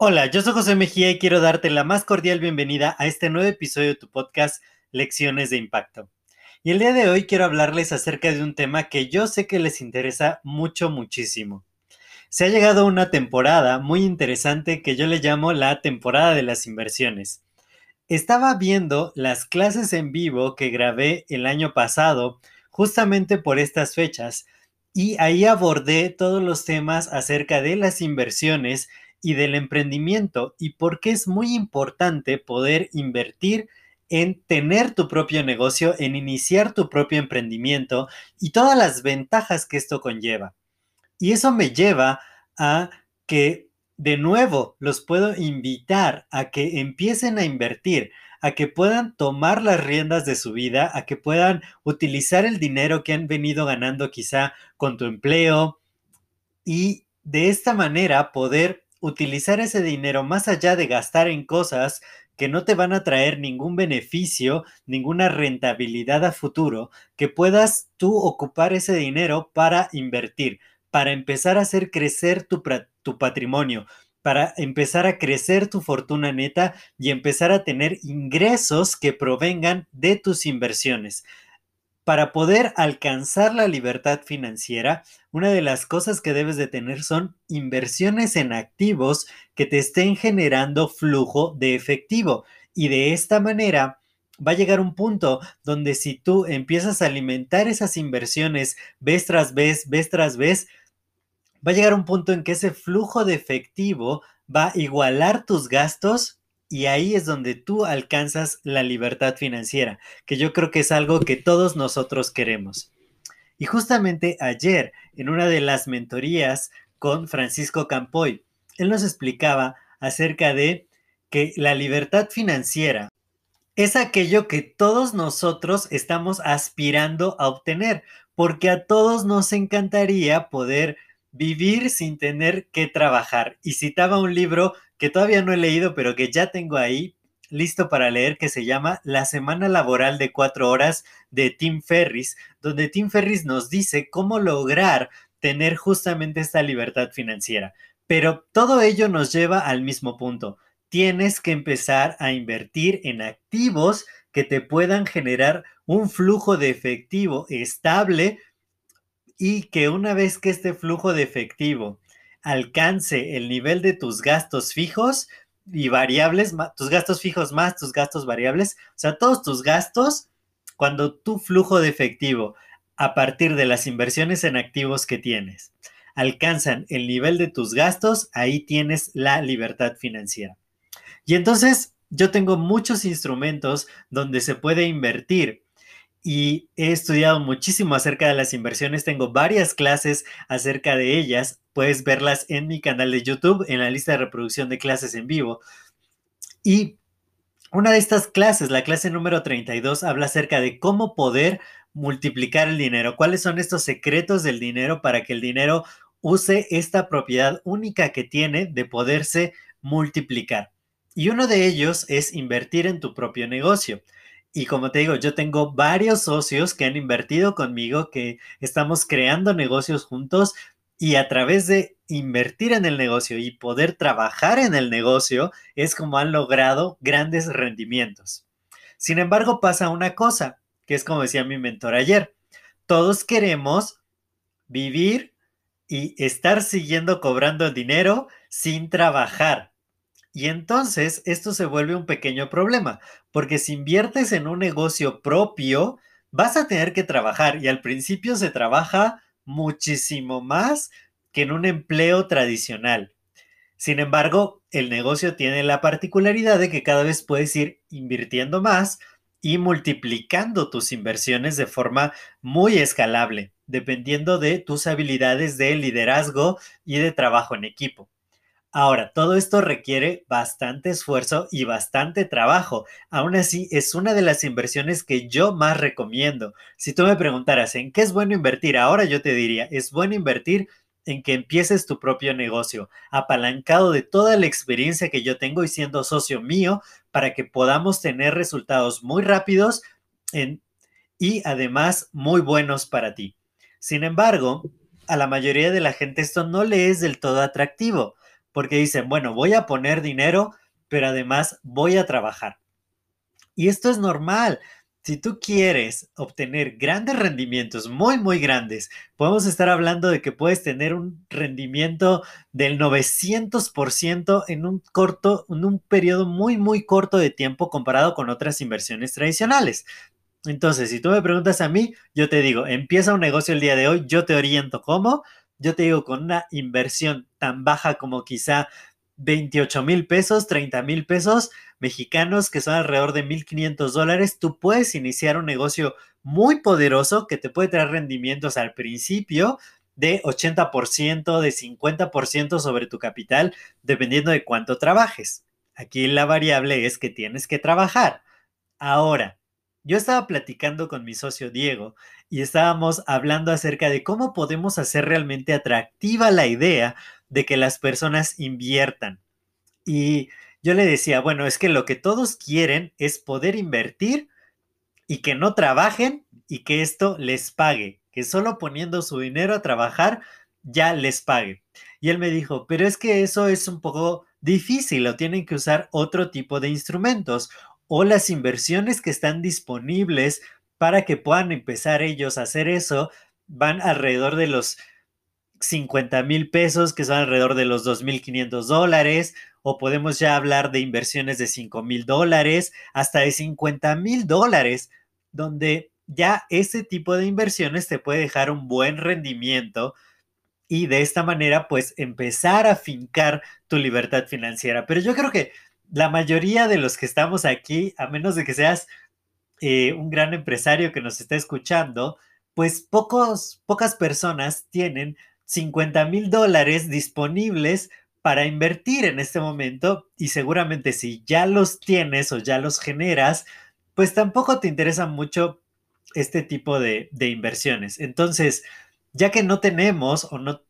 Hola, yo soy José Mejía y quiero darte la más cordial bienvenida a este nuevo episodio de tu podcast Lecciones de Impacto. Y el día de hoy quiero hablarles acerca de un tema que yo sé que les interesa muchísimo. Se ha llegado a una temporada muy interesante que yo le llamo la temporada de las inversiones. Estaba viendo las clases en vivo que grabé el año pasado, justamente por estas fechas, y ahí abordé todos los temas acerca de las inversiones y del emprendimiento y por qué es muy importante poder invertir en tener tu propio negocio, en iniciar tu propio emprendimiento y todas las ventajas que esto conlleva. Y eso me lleva a que de nuevo los puedo invitar a que empiecen a invertir, a que puedan tomar las riendas de su vida, a que puedan utilizar el dinero que han venido ganando quizá con tu empleo y de esta manera poder utilizar ese dinero más allá de gastar en cosas que no te van a traer ningún beneficio, ninguna rentabilidad a futuro, que puedas tú ocupar ese dinero para invertir, para empezar a hacer crecer tu patrimonio, para empezar a crecer tu fortuna neta y empezar a tener ingresos que provengan de tus inversiones. Para poder alcanzar la libertad financiera, una de las cosas que debes de tener son inversiones en activos que te estén generando flujo de efectivo. Y de esta manera va a llegar un punto donde si tú empiezas a alimentar esas inversiones vez tras vez, va a llegar un punto en que ese flujo de efectivo va a igualar tus gastos y ahí es donde tú alcanzas la libertad financiera, que yo creo que es algo que todos nosotros queremos. Y justamente ayer, en una de las mentorías con Francisco Campoy, él nos explicaba acerca de que la libertad financiera es aquello que todos nosotros estamos aspirando a obtener, porque a todos nos encantaría poder vivir sin tener que trabajar. Y citaba un libro que todavía no he leído, pero que ya tengo ahí listo para leer, que se llama La semana laboral de 4 horas de Tim Ferriss, donde Tim Ferriss nos dice cómo lograr tener justamente esta libertad financiera. Pero todo ello nos lleva al mismo punto. Tienes que empezar a invertir en activos que te puedan generar un flujo de efectivo estable y que una vez que este flujo de efectivo alcance el nivel de tus gastos fijos y variables, tus gastos fijos más tus gastos variables, o sea, todos tus gastos, cuando tu flujo de efectivo a partir de las inversiones en activos que tienes alcanzan el nivel de tus gastos, ahí tienes la libertad financiera. Y entonces yo tengo muchos instrumentos donde se puede invertir y he estudiado muchísimo acerca de las inversiones. Tengo varias clases acerca de ellas. Puedes verlas en mi canal de YouTube, en la lista de reproducción de clases en vivo. Y una de estas clases, la clase número 32, habla acerca de cómo poder multiplicar el dinero. ¿Cuáles son estos secretos del dinero para que el dinero use esta propiedad única que tiene de poderse multiplicar? Y uno de ellos es invertir en tu propio negocio. Y como te digo, yo tengo varios socios que han invertido conmigo, que estamos creando negocios juntos y a través de invertir en el negocio y poder trabajar en el negocio es como han logrado grandes rendimientos. Sin embargo, pasa una cosa, que es como decía mi mentor ayer. Todos queremos vivir y estar siguiendo cobrando dinero sin trabajar. Y entonces esto se vuelve un pequeño problema, porque si inviertes en un negocio propio, vas a tener que trabajar y al principio se trabaja muchísimo más que en un empleo tradicional. Sin embargo, el negocio tiene la particularidad de que cada vez puedes ir invirtiendo más y multiplicando tus inversiones de forma muy escalable, dependiendo de tus habilidades de liderazgo y de trabajo en equipo. Ahora, todo esto requiere bastante esfuerzo y bastante trabajo. Aún así, es una de las inversiones que yo más recomiendo. Si tú me preguntaras en qué es bueno invertir, ahora yo te diría, es bueno invertir en que empieces tu propio negocio, apalancado de toda la experiencia que yo tengo y siendo socio mío, para que podamos tener resultados muy rápidos y además muy buenos para ti. Sin embargo, a la mayoría de la gente esto no le es del todo atractivo, porque dicen, bueno, voy a poner dinero, pero además voy a trabajar. Y esto es normal. Si tú quieres obtener grandes rendimientos, muy, muy grandes, podemos estar hablando de que puedes tener un rendimiento del 900% en un periodo muy, muy corto de tiempo comparado con otras inversiones tradicionales. Entonces, si tú me preguntas a mí, yo te digo, empieza un negocio el día de hoy, yo te oriento cómo. Yo te digo, con una inversión tan baja como quizá 28,000 pesos, 30,000 pesos mexicanos, que son alrededor de $1,500, tú puedes iniciar un negocio muy poderoso que te puede traer rendimientos al principio de 80%, de 50% sobre tu capital, dependiendo de cuánto trabajes. Aquí la variable es que tienes que trabajar. Ahora, yo estaba platicando con mi socio Diego y estábamos hablando acerca de cómo podemos hacer realmente atractiva la idea de que las personas inviertan. Y yo le decía, bueno, es que lo que todos quieren es poder invertir y que no trabajen y que esto les pague, que solo poniendo su dinero a trabajar ya les pague. Y él me dijo, pero es que eso es un poco difícil, o tienen que usar otro tipo de instrumentos, o las inversiones que están disponibles para que puedan empezar ellos a hacer eso van alrededor de los 50,000 pesos, que son alrededor de los $2,500, o podemos ya hablar de inversiones de $5,000 hasta de $50,000, donde ya ese tipo de inversiones te puede dejar un buen rendimiento y de esta manera pues empezar a fincar tu libertad financiera. Pero yo creo que la mayoría de los que estamos aquí, a menos de que seas un gran empresario que nos está escuchando, pues pocas personas tienen $50,000 disponibles para invertir en este momento, y seguramente si ya los tienes o ya los generas, pues tampoco te interesa mucho este tipo de inversiones. Entonces, ya que no tenemos o no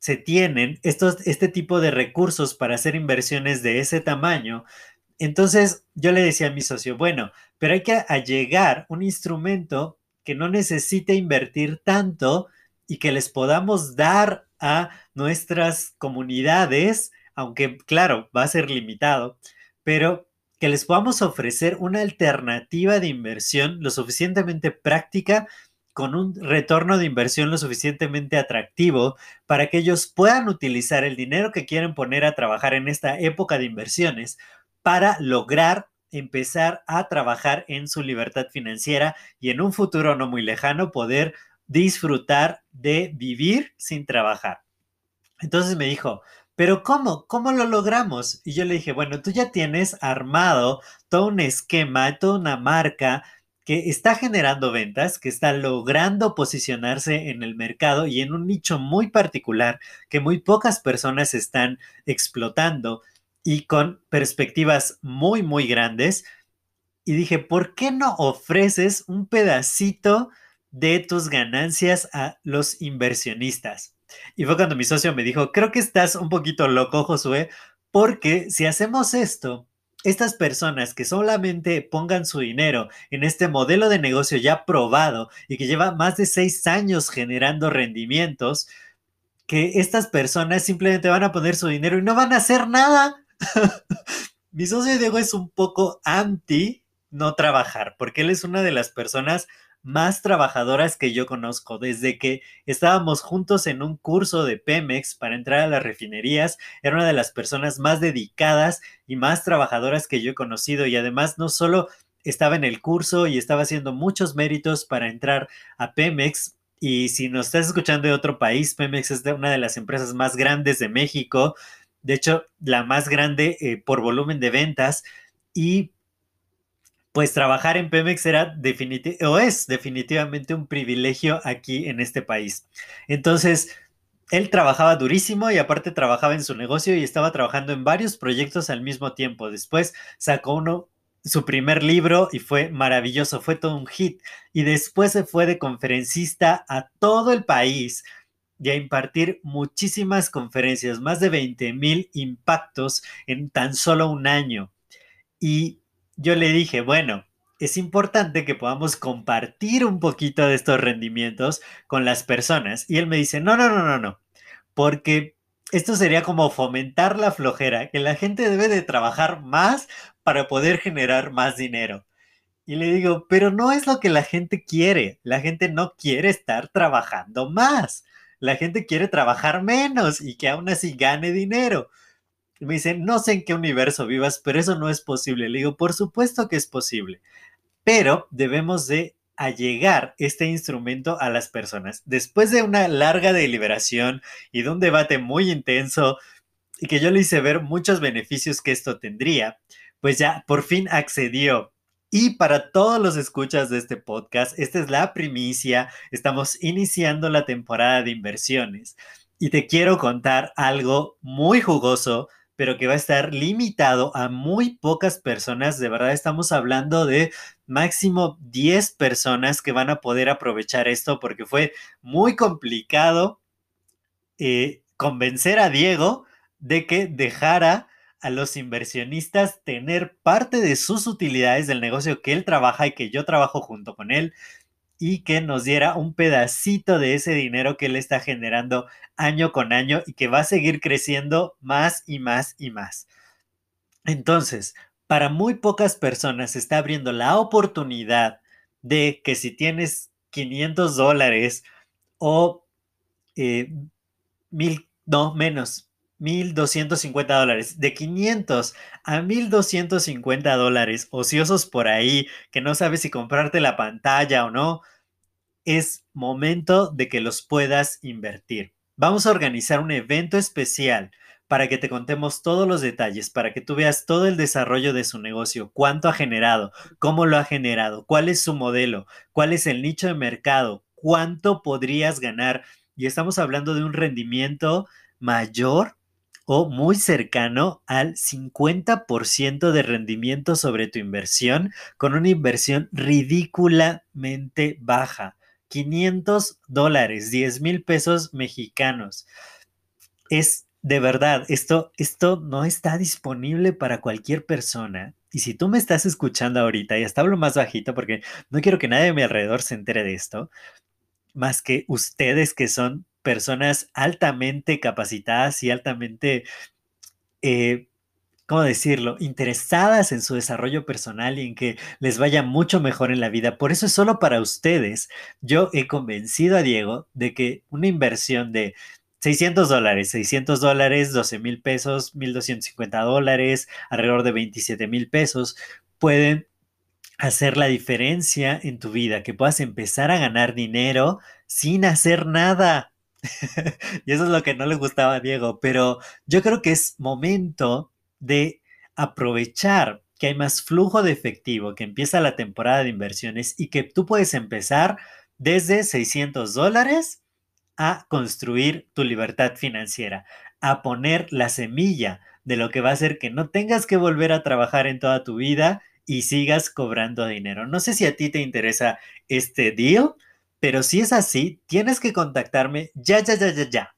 se tienen este tipo de recursos para hacer inversiones de ese tamaño, entonces yo le decía a mi socio, bueno, pero hay que allegar un instrumento que no necesite invertir tanto y que les podamos dar a nuestras comunidades, aunque claro, va a ser limitado, pero que les podamos ofrecer una alternativa de inversión lo suficientemente práctica, con un retorno de inversión lo suficientemente atractivo para que ellos puedan utilizar el dinero que quieren poner a trabajar en esta época de inversiones para lograr empezar a trabajar en su libertad financiera y en un futuro no muy lejano poder disfrutar de vivir sin trabajar. Entonces me dijo, ¿pero cómo? ¿Cómo lo logramos? Y yo le dije, bueno, tú ya tienes armado todo un esquema, toda una marca que está generando ventas, que está logrando posicionarse en el mercado y en un nicho muy particular que muy pocas personas están explotando y con perspectivas muy, muy grandes. Y dije, ¿por qué no ofreces un pedacito de tus ganancias a los inversionistas? Y fue cuando mi socio me dijo, creo que estás un poquito loco, Josué, porque si hacemos esto, estas personas que solamente pongan su dinero en este modelo de negocio ya probado y que lleva más de 6 años generando rendimientos, que estas personas simplemente van a poner su dinero y no van a hacer nada. Mi socio Diego es un poco anti no trabajar, porque él es una de las personas más trabajadoras que yo conozco. Desde que estábamos juntos en un curso de Pemex para entrar a las refinerías, era una de las personas más dedicadas y más trabajadoras que yo he conocido, y además no solo estaba en el curso y estaba haciendo muchos méritos para entrar a Pemex, y si nos estás escuchando de otro país, Pemex es una de las empresas más grandes de México, de hecho la más grande por volumen de ventas, y pues trabajar en Pemex era es definitivamente un privilegio aquí en este país. Entonces, él trabajaba durísimo y aparte trabajaba en su negocio y estaba trabajando en varios proyectos al mismo tiempo. Después sacó su primer libro y fue maravilloso, fue todo un hit. Y después se fue de conferencista a todo el país y a impartir muchísimas conferencias, más de 20,000 impactos en tan solo un año. Y yo le dije, bueno, es importante que podamos compartir un poquito de estos rendimientos con las personas. Y él me dice, no, porque esto sería como fomentar la flojera, que la gente debe de trabajar más para poder generar más dinero. Y le digo, pero no es lo que la gente quiere. La gente no quiere estar trabajando más. La gente quiere trabajar menos y que aún así gane dinero. Y me dicen, no sé en qué universo vivas, pero eso no es posible. Le digo, por supuesto que es posible, pero debemos de allegar este instrumento a las personas. Después de una larga deliberación y de un debate muy intenso y que yo le hice ver muchos beneficios que esto tendría, pues ya por fin accedió. Y para todos los escuchas de este podcast, esta es la primicia. Estamos iniciando la temporada de inversiones y te quiero contar algo muy jugoso, pero que va a estar limitado a muy pocas personas. De verdad, estamos hablando de máximo 10 personas que van a poder aprovechar esto porque fue muy complicado convencer a Diego de que dejara a los inversionistas tener parte de sus utilidades del negocio que él trabaja y que yo trabajo junto con él y que nos diera un pedacito de ese dinero que él está generando año con año y que va a seguir creciendo más y más y más. Entonces, para muy pocas personas se está abriendo la oportunidad de que si tienes $500 o $1,250, de $500 a $1,250 ociosos por ahí, que no sabes si comprarte la pantalla o no, es momento de que los puedas invertir. Vamos a organizar un evento especial para que te contemos todos los detalles, para que tú veas todo el desarrollo de su negocio, cuánto ha generado, cómo lo ha generado, cuál es su modelo, cuál es el nicho de mercado, cuánto podrías ganar. Y estamos hablando de un rendimiento mayor o muy cercano al 50% de rendimiento sobre tu inversión, con una inversión ridículamente baja. $500, $10,000 pesos mexicanos. Es de verdad, esto no está disponible para cualquier persona. Y si tú me estás escuchando ahorita, y hasta hablo más bajito porque no quiero que nadie de mi alrededor se entere de esto, más que ustedes que son personas altamente capacitadas y altamente, interesadas en su desarrollo personal y en que les vaya mucho mejor en la vida. Por eso es solo para ustedes. Yo he convencido a Diego de que una inversión de $600, $12,000 pesos, $1,250, alrededor de $27,000 pesos, pueden hacer la diferencia en tu vida, que puedas empezar a ganar dinero sin hacer nada. Y eso es lo que no le gustaba a Diego, pero yo creo que es momento de aprovechar que hay más flujo de efectivo, que empieza la temporada de inversiones y que tú puedes empezar desde $600 a construir tu libertad financiera, a poner la semilla de lo que va a hacer que no tengas que volver a trabajar en toda tu vida y sigas cobrando dinero. No sé si a ti te interesa este deal, pero si es así, tienes que contactarme ya,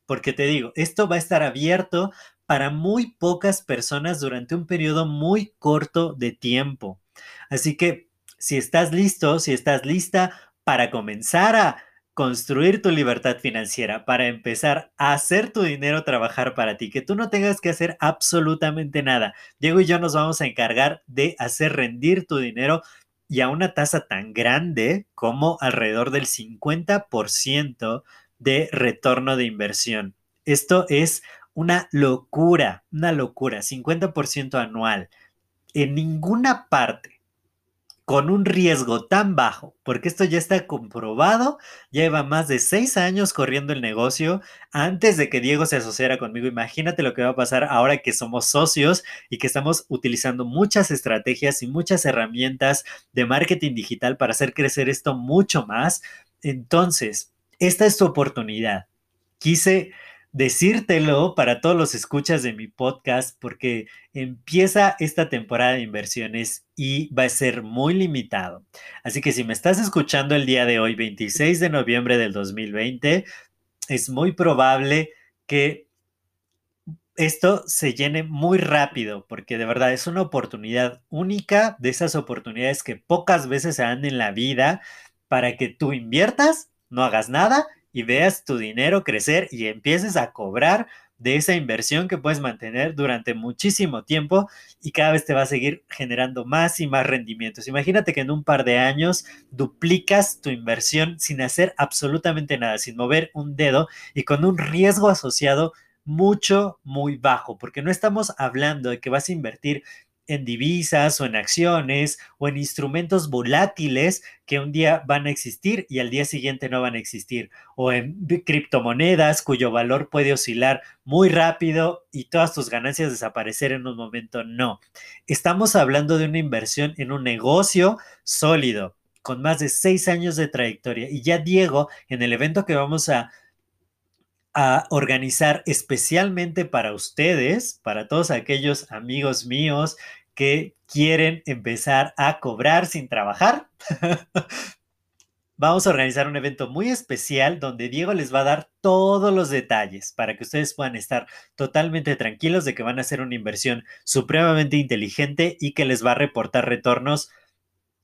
porque te digo, esto va a estar abierto para muy pocas personas durante un periodo muy corto de tiempo. Así que si estás listo, si estás lista para comenzar a construir tu libertad financiera, para empezar a hacer tu dinero trabajar para ti, que tú no tengas que hacer absolutamente nada. Diego y yo nos vamos a encargar de hacer rendir tu dinero y a una tasa tan grande como alrededor del 50% de retorno de inversión. Esto es una locura, 50% anual. En ninguna parte con un riesgo tan bajo, porque esto ya está comprobado, lleva más de 6 años corriendo el negocio antes de que Diego se asociara conmigo. Imagínate lo que va a pasar ahora que somos socios y que estamos utilizando muchas estrategias y muchas herramientas de marketing digital para hacer crecer esto mucho más. Entonces, esta es tu oportunidad. Quise decírtelo para todos los escuchas de mi podcast porque empieza esta temporada de inversiones y va a ser muy limitado. Así que si me estás escuchando el día de hoy, 26 de noviembre del 2020, es muy probable que esto se llene muy rápido porque de verdad es una oportunidad única, de esas oportunidades que pocas veces se dan en la vida para que tú inviertas, no hagas nada y veas tu dinero crecer y empieces a cobrar de esa inversión que puedes mantener durante muchísimo tiempo y cada vez te va a seguir generando más y más rendimientos. Imagínate que en un par de años duplicas tu inversión sin hacer absolutamente nada, sin mover un dedo y con un riesgo asociado muy bajo, porque no estamos hablando de que vas a invertir en divisas o en acciones o en instrumentos volátiles que un día van a existir y al día siguiente no van a existir, o en criptomonedas cuyo valor puede oscilar muy rápido y todas tus ganancias desaparecer en un momento. No, estamos hablando de una inversión en un negocio sólido con más de 6 años de trayectoria. Y ya Diego, en el evento que vamos a organizar especialmente para ustedes, para todos aquellos amigos míos que quieren empezar a cobrar sin trabajar, vamos a organizar un evento muy especial donde Diego les va a dar todos los detalles para que ustedes puedan estar totalmente tranquilos de que van a hacer una inversión supremamente inteligente y que les va a reportar retornos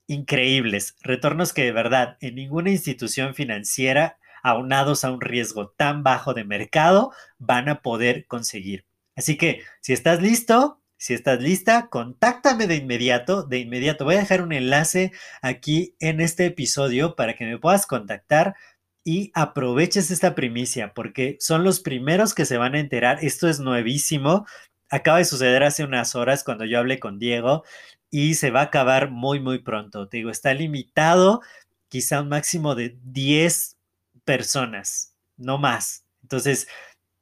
increíbles, retornos que de verdad en ninguna institución financiera, aunados a un riesgo tan bajo de mercado, van a poder conseguir. Así que si estás listo, si estás lista, contáctame de inmediato, Voy a dejar un enlace aquí en este episodio para que me puedas contactar y aproveches esta primicia porque son los primeros que se van a enterar. Esto es nuevísimo. Acaba de suceder hace unas horas cuando yo hablé con Diego y se va a acabar muy pronto. Te digo, está limitado, quizá un máximo de 10 personas, no más. Entonces,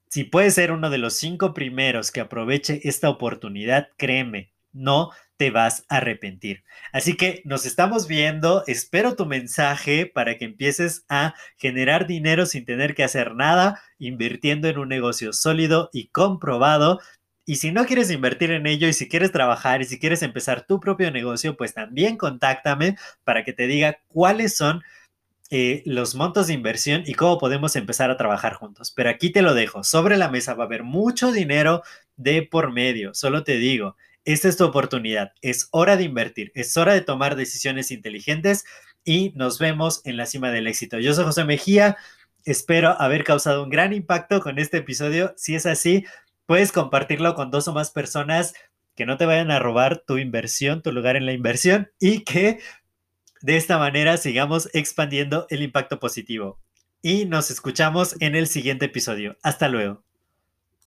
si puedes ser uno de los 5 primeros que aproveche esta oportunidad, créeme, no te vas a arrepentir. Así que nos estamos viendo. Espero tu mensaje para que empieces a generar dinero sin tener que hacer nada, invirtiendo en un negocio sólido y comprobado. Y si no quieres invertir en ello y si quieres trabajar y si quieres empezar tu propio negocio, pues también contáctame para que te diga cuáles son los montos de inversión y cómo podemos empezar a trabajar juntos. Pero aquí te lo dejo sobre la mesa, va a haber mucho dinero de por medio. Solo te digo, esta es tu oportunidad, es hora de invertir, es hora de tomar decisiones inteligentes y nos vemos en la cima del éxito. Yo soy José Mejía, espero haber causado un gran impacto con este episodio. Si es así, puedes compartirlo con 2 o más personas que no te vayan a robar tu inversión, tu lugar en la inversión, y que de esta manera sigamos expandiendo el impacto positivo. Y nos escuchamos en el siguiente episodio. Hasta luego.